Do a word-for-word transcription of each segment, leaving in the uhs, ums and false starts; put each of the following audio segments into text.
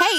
Hey,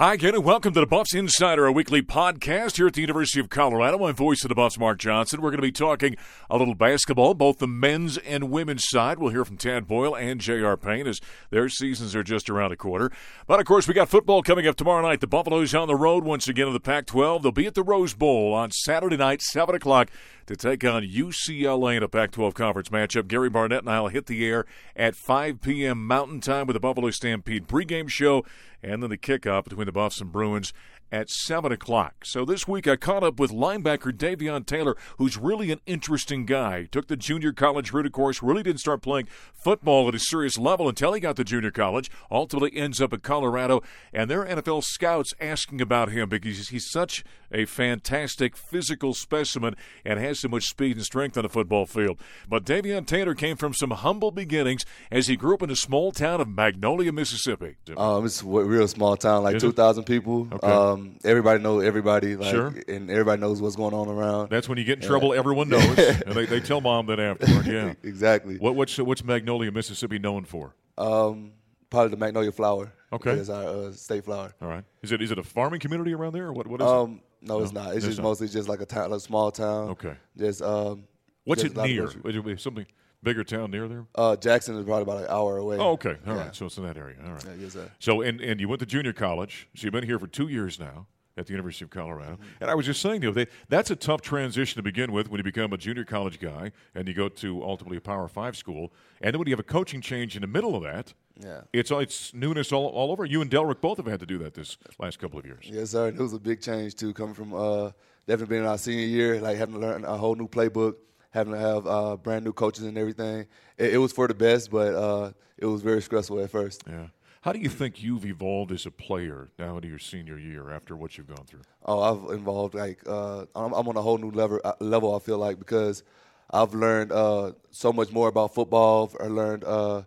Hi again, and welcome to the Buffs Insider, a weekly podcast here at the University of Colorado. I'm voice of the Buffs, Mark Johnson. We're going to be talking a little basketball, both the men's and women's side. We'll hear from Tad Boyle and J R. Payne as their seasons are just around a quarter. But, of course, we got football coming up tomorrow night. The Buffaloes on the road once again in the Pac twelve. They'll be at the Rose Bowl on Saturday night, seven o'clock, to take on U C L A in a Pac twelve conference matchup. Gary Barnett and I will hit the air at five p.m. Mountain Time with the Buffalo Stampede pregame show, and then the kickoff between the Buffs and Bruins at seven o'clock. So this week I caught up with linebacker Davion Taylor, who's really an interesting guy. Took the junior college route, of course, really didn't start playing football at a serious level until he got to junior college, ultimately ends up at Colorado, and their N F L scouts asking about him because he's such a fantastic physical specimen and has so much speed and strength on the football field. But Davion Taylor came from some humble beginnings as he grew up in a small town of Magnolia, Mississippi. Um, it's a real small town, like two thousand people. Okay. Um, Everybody knows everybody, like, sure. And everybody knows what's going on around. That's when you get in trouble, yeah. Everyone knows, and they, they tell Mom that afterward, yeah. Exactly. What, what's, what's Magnolia, Mississippi known for? Um, probably the Magnolia flower. Okay. It's our uh, state flower. All right. Is it is it a farming community around there, or what, what is um, it? No, it's no, not. It's just not. Mostly just like a, town, like a small town. Okay. Just, um, what's just it near? Is something – bigger town near there? Uh, Jackson is probably about an hour away. Oh, okay. All yeah. right. So it's in that area. All right. Yeah, yes, sir. So, and, and you went to junior college. So you've been here for two years now at the University of Colorado. Mm-hmm. And I was just saying to you, they, that's a tough transition to begin with when you become a junior college guy and you go to ultimately a Power Five school. And then when you have a coaching change in the middle of that, yeah, it's it's newness all, all over. You and Delrick both have had to do that this last couple of years. Yes, sir. And it was a big change, too, coming from uh, definitely being our senior year, like having to learn a whole new playbook. Having to have uh, brand new coaches and everything, it, it was for the best, but uh, it was very stressful at first. Yeah. How do you think you've evolved as a player now into your senior year after what you've gone through? Oh, I've evolved like uh, I'm, I'm on a whole new level. Level I feel like because I've learned uh, so much more about football. I learned uh,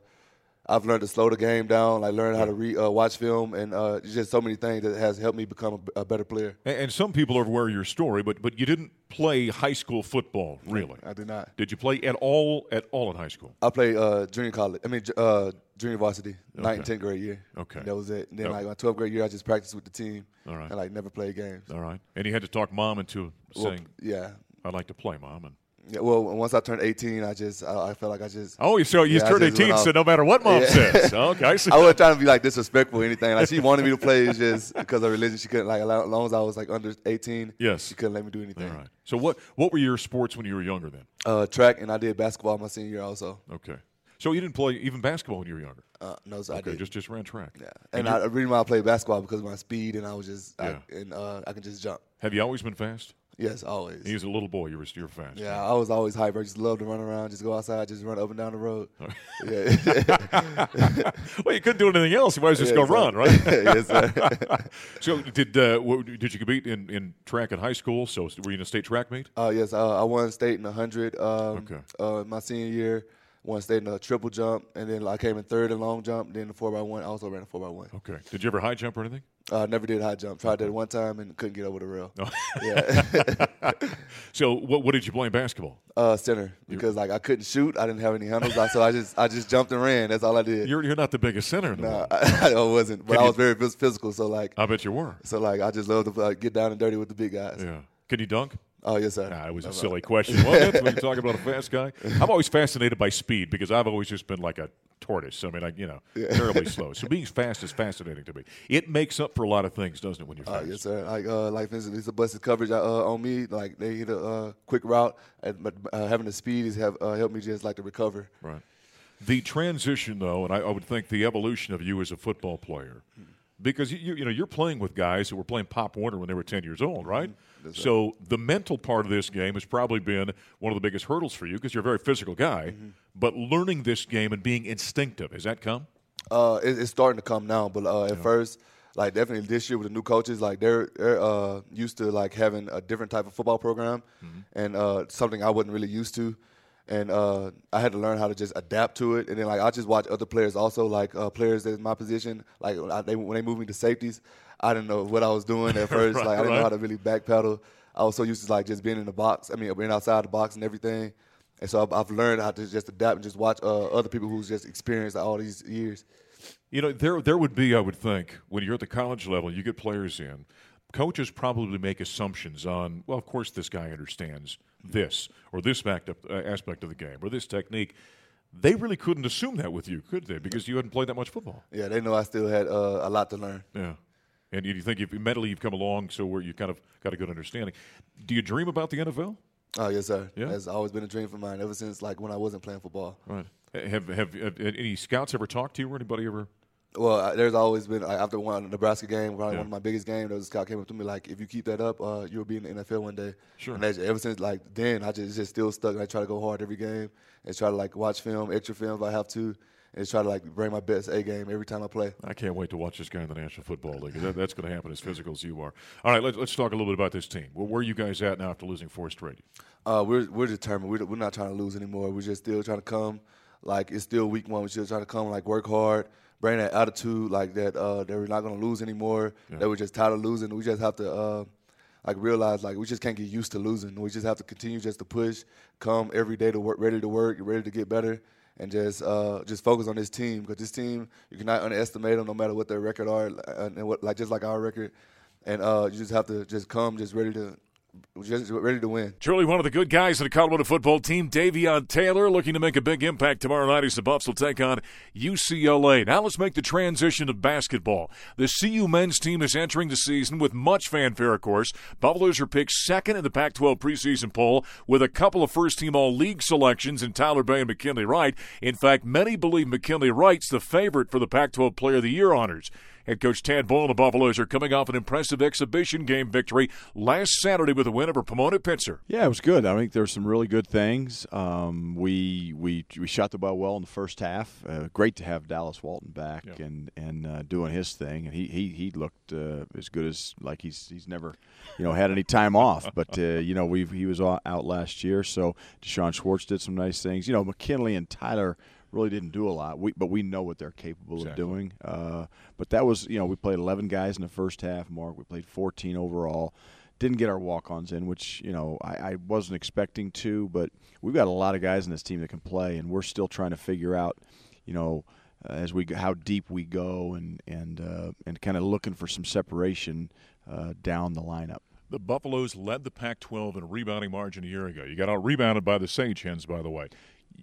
I've learned to slow the game down, like learn how to re, uh, watch film, and uh, just so many things that has helped me become a, a better player. And, and some people are aware of your story, but but you didn't play high school football, really. I did not. Did you play at all at all in high school? I played uh, junior college. I mean, uh, junior varsity, okay. ninth and tenth grade year. Okay. That was it. And then, okay. like, my twelfth grade year, I just practiced with the team. All right. And, like, never played games. All right. And you had to talk Mom into well, saying, yeah, I'd like to play, Mom, and yeah, well, once I turned eighteen, I just I, I felt like I just oh, so you yeah, turned eighteen, so no matter what Mom yeah. says, okay. I, see. I wasn't trying to be like disrespectful or anything. Like she wanted me to play, it's just because of religion, she couldn't like as long as I was like under eighteen. Yes, she couldn't let me do anything. All right. So what what were your sports when you were younger then? Uh, track, and I did basketball my senior year also. Okay. So you didn't play even basketball when you were younger? Uh, no, so okay, I did. Just just ran track. Yeah, and, and I, the reason why I played basketball because of my speed, and I was just yeah. I, and uh, I can just jump. Have you always been fast? Yes, always. He was a little boy. You were you were fast. Yeah, right? I was always hyper. I just loved to run around, just go outside, just run up and down the road. Yeah. Well, you couldn't do anything else. You might as well just yeah, go exactly. run, right? Yes, sir. So did uh, did you compete in, in track in high school? So were you in a state track meet? Uh, yes, uh, I won state in one hundred um, okay. uh, my senior year. Won state in a triple jump, and then I came in third in long jump, then the four by one. I also ran a four by one. Okay. Did you ever high jump or anything? I uh, never did high jump. Tried that one time and couldn't get over the rail. Oh. Yeah. So what what did you play in basketball? Uh, center, because like I couldn't shoot. I didn't have any handles, so I just I just jumped and ran. That's all I did. You're you're not the biggest center in the world. No, I, I wasn't, but Can I was you, very physical. So like I bet you were. So like I just love to like, get down and dirty with the big guys. Yeah. Can you dunk? Oh, yes, sir. Nah, it was no, a silly no. question. Well, that's when you're talking about a fast guy. I'm always fascinated by speed because I've always just been like a tortoise. I mean, I, you know, yeah. terribly slow. So being fast is fascinating to me. It makes up for a lot of things, doesn't it, when you're fast? Oh, yes, sir. Like, uh, like for instance, it's a busted coverage uh, on me. Like, they hit a uh, quick route. And, but uh, having the speed has have, uh, helped me just, like, to recover. Right. The transition, though, and I, I would think the evolution of you as a football player, because, you you know, you're playing with guys that were playing Pop Warner when they were ten years old, right? That's so right. The mental part of this game has probably been one of the biggest hurdles for you because you're a very physical guy. Mm-hmm. But learning this game and being instinctive, has that come? Uh, it, it's starting to come now. But uh, at yeah. first, like definitely this year with the new coaches, like they're, they're uh, used to like having a different type of football program mm-hmm. and uh, something I wasn't really used to. And uh, I had to learn how to just adapt to it. And then, like, I just watch other players also, like uh, players in my position. Like, I, they, when they moved me to safeties, I didn't know what I was doing at first. right, like, I didn't right. know how to really backpedal. I was so used to, like, just being in the box. I mean, being outside the box and everything. And so I've, I've learned how to just adapt and just watch uh, other people who's just experienced all these years. You know, there there would be, I would think, when you're at the college level, you get players in. Coaches probably make assumptions on, well, of course this guy understands this or this aspect of the game or this technique. They really couldn't assume that with you, could they? Because you hadn't played that much football. Yeah, they know I still had uh, a lot to learn. Yeah. And you think you've, mentally you've come along so where you kind of got a good understanding. Do you dream about the N F L? Oh, yes, sir. Yeah. That's always been a dream for mine ever since, like, when I wasn't playing football. Right. Have, have, have any scouts ever talked to you or anybody ever? Well, there's always been, like, after one Nebraska game, probably yeah. one of my biggest games, there was a scout came up to me like, if you keep that up, uh, you'll be in the N F L one day. Sure. And ever since, like, then, I just, just still stuck. And I try to go hard every game and try to, like, watch film, extra films if I have to, and try to, like, bring my best A game every time I play. I can't wait to watch this guy in the National Football League. That, that's going to happen as physical as you are. All right, let's, let's talk a little bit about this team. Well, where are you guys at now after losing four straight? Uh, we're, we're determined. We're, we're not trying to lose anymore. We're just still trying to come. Like, it's still week one. We're still trying to come, like, work hard. Bring that attitude, like that, uh, that we're not going to lose anymore, yeah. that we're just tired of losing. We just have to, uh, like, realize, like, we just can't get used to losing. We just have to continue just to push, come every day to work, ready to work, ready to get better, and just uh, just focus on this team. Because this team, you cannot underestimate them no matter what their record are, and what, like, just like our record. And uh, you just have to just come just ready to Just ready to win. Truly one of the good guys in the Colorado football team, Davion Taylor, looking to make a big impact tomorrow night as the Buffs will take on U C L A. Now let's make the transition to basketball. The C U men's team is entering the season with much fanfare, of course. Buffaloes are picked second in the Pac twelve preseason poll with a couple of first-team all-league selections in Tyler Bey and McKinley Wright. In fact, many believe McKinley Wright's the favorite for the Pac twelve Player of the Year honors. Head coach Tad Boyle and the Buffaloes are coming off an impressive exhibition game victory last Saturday with a win over Pomona Pitzer. Yeah, it was good. I think there were some really good things. Um, we we we shot the ball well in the first half. Uh, great to have Dallas Walton back yeah. and and uh, doing his thing. And he he he looked uh, as good as like he's he's never you know had any time off. But uh, you know we he was out last year, so Deshaun Schwartz did some nice things. You know McKinley and Tyler really didn't do a lot. We, but we know what they're capable exactly. of doing. Uh, but that was, you know, we played eleven guys in the first half, Mark. We played fourteen overall. Didn't get our walk-ons in, which, you know, I, I wasn't expecting to. But we've got a lot of guys in this team that can play, and we're still trying to figure out, you know, uh, as we how deep we go and and uh, and kind of looking for some separation uh, down the lineup. The Buffaloes led the Pac twelve in rebounding margin a year ago. You got out-rebounded by the Sage Hens, by the way.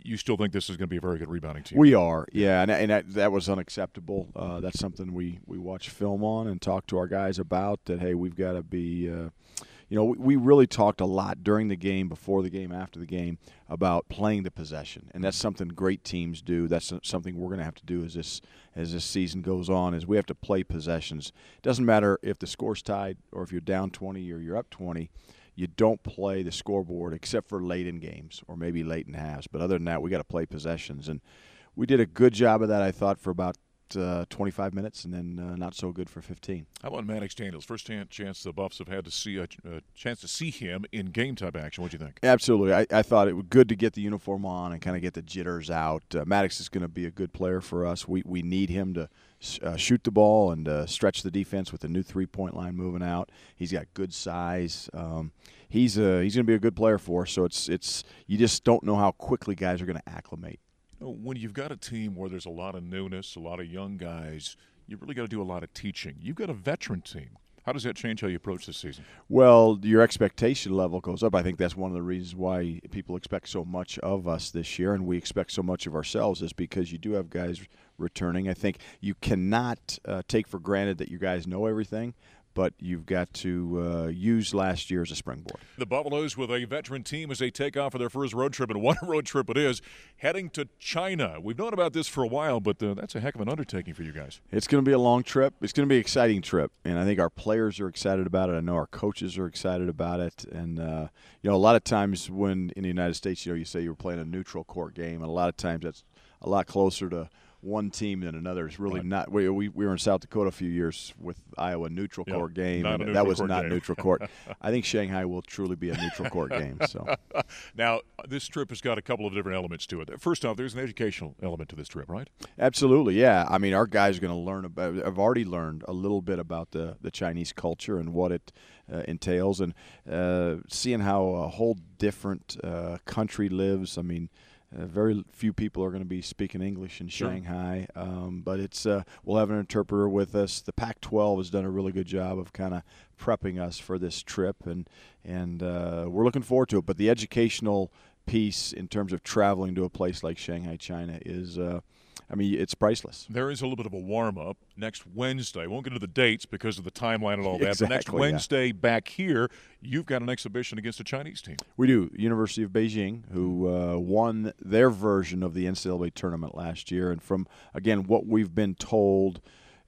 You still think this is going to be a very good rebounding team? We are, yeah, and, and that, that was unacceptable. Uh, that's something we, we watch film on and talk to our guys about, that, hey, we've got to be uh, – you know, we, we really talked a lot during the game, before the game, after the game, about playing the possession, and that's something great teams do. That's something we're going to have to do as this as this season goes on, is we have to play possessions. It doesn't matter if the score's tied or if you're down twenty or you're up twenty. You don't play the scoreboard except for late in games or maybe late in halves. But other than that, we got to play possessions. And we did a good job of that, I thought, for about uh, twenty-five minutes, and then uh, not so good for fifteen. How about Maddox Daniels? First chance the Buffs have had to see a, a chance to see him in game-type action. What do you think? Absolutely. I, I thought it was good to get the uniform on and kind of get the jitters out. Uh, Maddox is going to be a good player for us. We, we need him to Uh, shoot the ball and uh, stretch the defense with the new three-point line moving out. He's got good size. Um, he's a, he's going to be a good player for us. So it's it's you just don't know how quickly guys are going to acclimate. You know, when you've got a team where there's a lot of newness, a lot of young guys, you really got to do a lot of teaching. You've got a veteran team. How does that change how you approach this season? Well, your expectation level goes up. I think that's one of the reasons why people expect so much of us this year, and we expect so much of ourselves, is because you do have guys returning. I think you cannot uh, take for granted that you guys know everything, but you've got to uh, use last year as a springboard. The Buffaloes with a veteran team as they take off for their first road trip, and what a road trip it is, heading to China. We've known about this for a while, but uh, that's a heck of an undertaking for you guys. It's going to be a long trip. It's going to be an exciting trip, and I think our players are excited about it. I know our coaches are excited about it. And, uh, you know, a lot of times when in the United States, you know, you say you're playing a neutral court game, and a lot of times that's a lot closer to – one team than another is really right. not. We, we we were in South Dakota a few years with Iowa neutral yep. court game, not and that was not game. neutral court. I think Shanghai will truly be a neutral court game. So now this trip has got a couple of different elements to it. First off, there's an educational element to this trip, right? Absolutely, yeah. I mean, our guys are going to learn about. I've already learned a little bit about the the Chinese culture and what it uh, entails, and uh, seeing how a whole different uh, country lives. I mean. Uh, very few people are going to be speaking English in sure. Shanghai, um, but it's uh, we'll have an interpreter with us. The Pac twelve has done a really good job of kind of prepping us for this trip, and and uh, we're looking forward to it. But the educational piece in terms of traveling to a place like Shanghai, China, is uh, I mean, it's priceless. There is a little bit of a warm-up next Wednesday. I won't get into the dates because of the timeline and all that. Exactly, but next Wednesday yeah. back here, you've got an exhibition against a Chinese team. We do. University of Beijing, who uh, won their version of the N C double A tournament last year. And from, again, what we've been told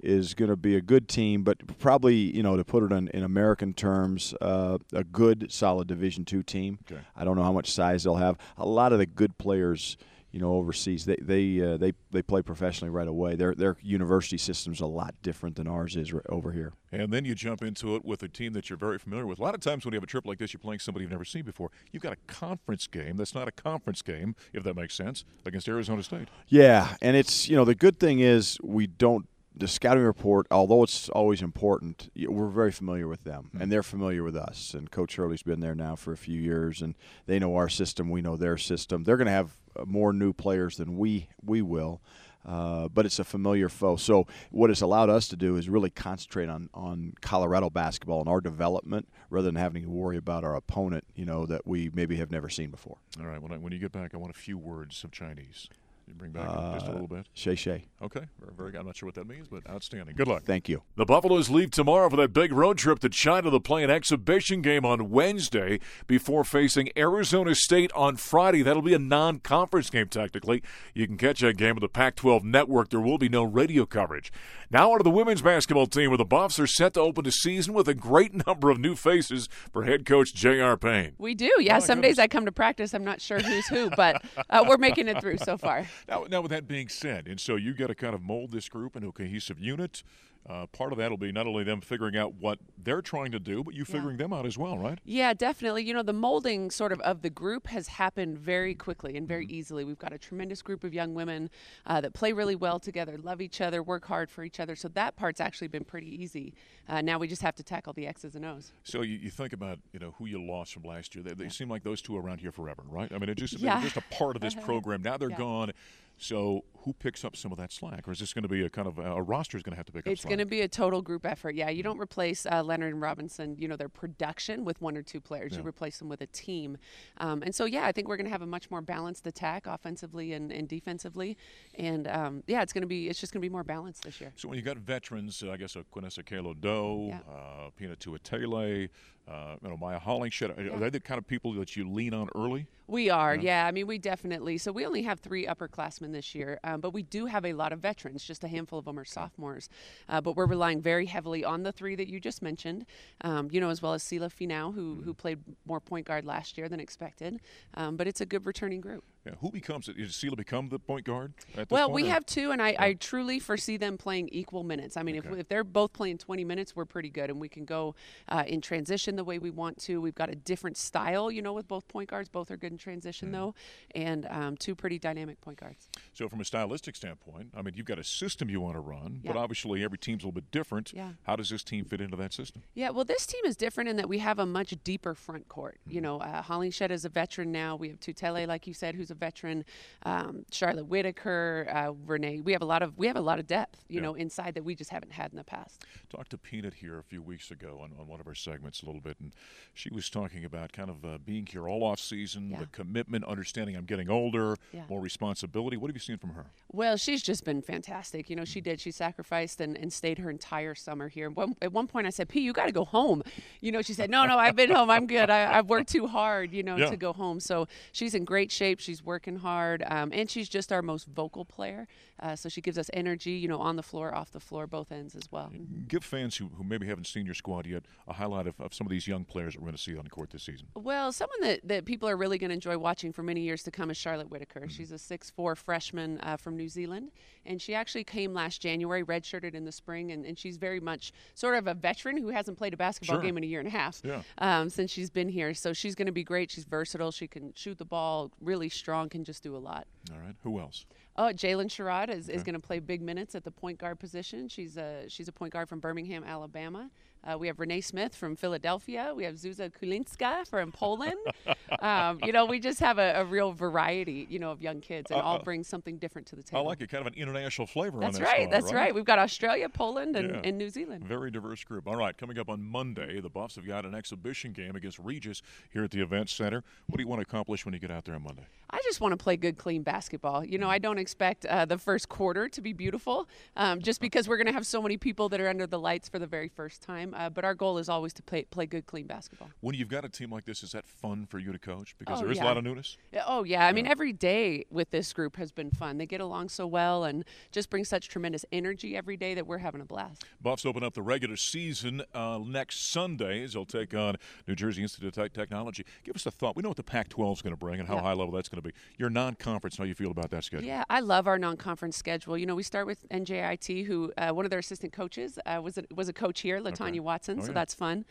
is going to be a good team, but probably, you know, to put it in, in American terms, uh, a good, solid Division two team. Okay. I don't know how much size they'll have. A lot of the good players – you know, overseas, they they uh, they they play professionally right away. Their their university system's a lot different than ours is right over here. And then you jump into it with a team that you're very familiar with. A lot of times when you have a trip like this, you're playing somebody you've never seen before. You've got a conference game that's not a conference game, if that makes sense, against Arizona State. Yeah, and it's, you know, the good thing is we don't. The scouting report, although it's always important, we're very familiar with them, and they're familiar with us. And Coach Hurley's been there now for a few years, and they know our system. We know their system. They're going to have more new players than we we will, uh, but it's a familiar foe. So what it's allowed us to do is really concentrate on, on Colorado basketball and our development rather than having to worry about our opponent, you know, that we maybe have never seen before. All right. When, I, when you get back, I want a few words of Chinese. Bring back uh, just a little bit. Shay Shay. Okay. Very, very, I'm not sure what that means, but outstanding. Good luck. Thank you. The Buffaloes leave tomorrow for that big road trip to China to play an exhibition game on Wednesday before facing Arizona State on Friday. That'll be a non-conference game, technically. You can catch that game with the Pac twelve network. There will be no radio coverage. Now on to the women's basketball team, where the Buffs are set to open the season with a great number of new faces for head coach J R. Payne. We do. Yeah, oh, some goodness. Days I come to practice. I'm not sure who's who, but uh, we're making it through so far. Now, now, with that being said, and so you've got to kind of mold this group into a cohesive unit, Uh, part of that will be not only them figuring out what they're trying to do, but you figuring yeah. them out as well, right? Yeah, definitely. You know, the molding sort of of the group has happened very quickly and very mm-hmm. easily. We've got a tremendous group of young women uh, that play really well together, love each other, work hard for each other. So that part's actually been pretty easy. Uh, now we just have to tackle the X's and O's. So you, you think about, you know, who you lost from last year. They, they yeah. seem like those two are around here forever, right? I mean, it just, yeah. they were just a part of this program. Now they're yeah. gone. So who picks up some of that slack? Or is this going to be a kind of a, a roster is going to have to pick up it's slack? It's going to be a total group effort. Yeah, you don't replace uh, Leonard and Robinson, you know, their production with one or two players. Yeah. You replace them with a team. Um, and so, yeah, I think we're going to have a much more balanced attack offensively and, and defensively. And, um, yeah, it's going to be it's just going to be more balanced this year. So when you got veterans, uh, I guess, uh, Quinnessa Kelo Doe, yeah. uh, Pina Tua Tele, Uh, you know, Maya Hollingshead, are yeah. they the kind of people that you lean on early? We are, yeah. yeah. I mean, we definitely. So we only have three upperclassmen this year, um, but we do have a lot of veterans. Just a handful of them are sophomores. Uh, but we're relying very heavily on the three that you just mentioned, um, you know, as well as Sila Finau, who, mm-hmm. who played more point guard last year than expected. Um, but it's a good returning group. Yeah, who becomes it? Does Sila become the point guard at this Well, point, we or? have two, and I, yeah. I truly foresee them playing equal minutes. I mean, okay. if, if they're both playing twenty minutes, we're pretty good, and we can go uh, in transition the way we want to. We've got a different style, you know, with both point guards. Both are good in transition, mm-hmm. though, and um, two pretty dynamic point guards. So from a stylistic standpoint, I mean, you've got a system you want to run, yeah. but obviously every team's a little bit different. Yeah. How does this team fit into that system? Yeah, well, this team is different in that we have a much deeper front court. Mm-hmm. You know, uh, Hollingshead is a veteran now. We have Tutele, like you said, who's a veteran, um, Charlotte Whitaker, uh, Renee. We have a lot of we have a lot of depth, you yeah. know, inside that we just haven't had in the past. Talked to Peanut here a few weeks ago on, on one of our segments a little bit, and she was talking about kind of uh, being here all off season, yeah. the commitment, understanding I'm getting older, yeah. more responsibility. What have you seen from her? Well, she's just been fantastic. You know, she did. She sacrificed and, and stayed her entire summer here. One, at one point, I said, "P, you got to go home." You know, she said, "No, no, I've been home. I'm good. I, I've worked too hard, you know, yeah. to go home." So she's in great shape. She's working hard, um, and she's just our most vocal player, uh, so she gives us energy, you know, on the floor, off the floor, both ends as well. Give fans who, who maybe haven't seen your squad yet a highlight of, of some of these young players that we're going to see on the court this season. Well, someone that, that people are really going to enjoy watching for many years to come is Charlotte Whitaker. Mm-hmm. She's a six foot four freshman uh, from New Zealand, and she actually came last January, redshirted in the spring, and, and she's very much sort of a veteran who hasn't played a basketball sure. game in a year and a half yeah. um, since she's been here, so she's going to be great. She's versatile. She can shoot the ball, really strong, can just do a lot. All right. Who else? Oh, Jaylen Sherrod is, okay. is going to play big minutes at the point guard position. She's a, she's a point guard from Birmingham, Alabama. Uh, we have Renee Smith from Philadelphia. We have Zuza Kulinska from Poland. um, you know, we just have a, a real variety, you know, of young kids, and uh, all bring something different to the table. I like it. Kind of an international flavor that's on this right, squad, That's right. That's right. We've got Australia, Poland, and, yeah. and New Zealand. Very diverse group. All right. Coming up on Monday, the Buffs have got an exhibition game against Regis here at the Event Center. What do you want to accomplish when you get out there on Monday? I just want to play good, clean basketball. You know, I don't expect uh, the first quarter to be beautiful um, just because we're going to have so many people that are under the lights for the very first time. Uh, but our goal is always to play play good, clean basketball. When you've got a team like this, is that fun for you to coach? Because oh, there is yeah. a lot of newness. Oh, yeah. I yeah. mean, every day with this group has been fun. They get along so well and just bring such tremendous energy every day that we're having a blast. Buffs open up the regular season uh, next Sunday as they'll take on New Jersey Institute of Technology. Give us a thought. We know what the Pac twelve is going to bring and how yeah. high level that's going to be. Your non-conference, how you feel about that schedule? Yeah, I love our non-conference schedule. You know, we start with N J I T, who uh, one of their assistant coaches uh, was, a, was a coach here, Latanya. Okay. Watson, oh, so yeah. that's fun.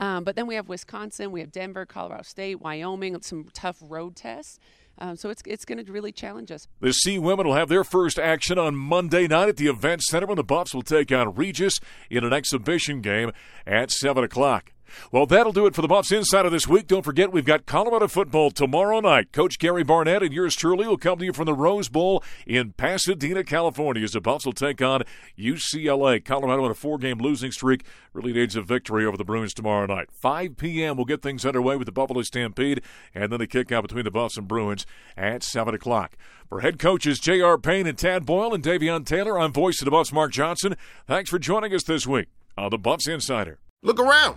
Um, but then we have Wisconsin, we have Denver, Colorado State, Wyoming, some tough road tests. Um, so it's it's going to really challenge us. The Sea Women will have their first action on Monday night at the Event Center when the Buffs will take on Regis in an exhibition game at seven o'clock. Well, that'll do it for the Buffs Insider this week. Don't forget, we've got Colorado football tomorrow night. Coach Gary Barnett and yours truly will come to you from the Rose Bowl in Pasadena, California, as the Buffs will take on U C L A. Colorado on a four-game losing streak really needs a victory over the Bruins tomorrow night. five p.m. we'll get things underway with the Buffalo Stampede, and then the kickoff between the Buffs and Bruins at seven o'clock. For head coaches J R. Payne and Tad Boyle and Davion Taylor, I'm voice of the Buffs, Mark Johnson. Thanks for joining us this week on the Buffs Insider. Look around.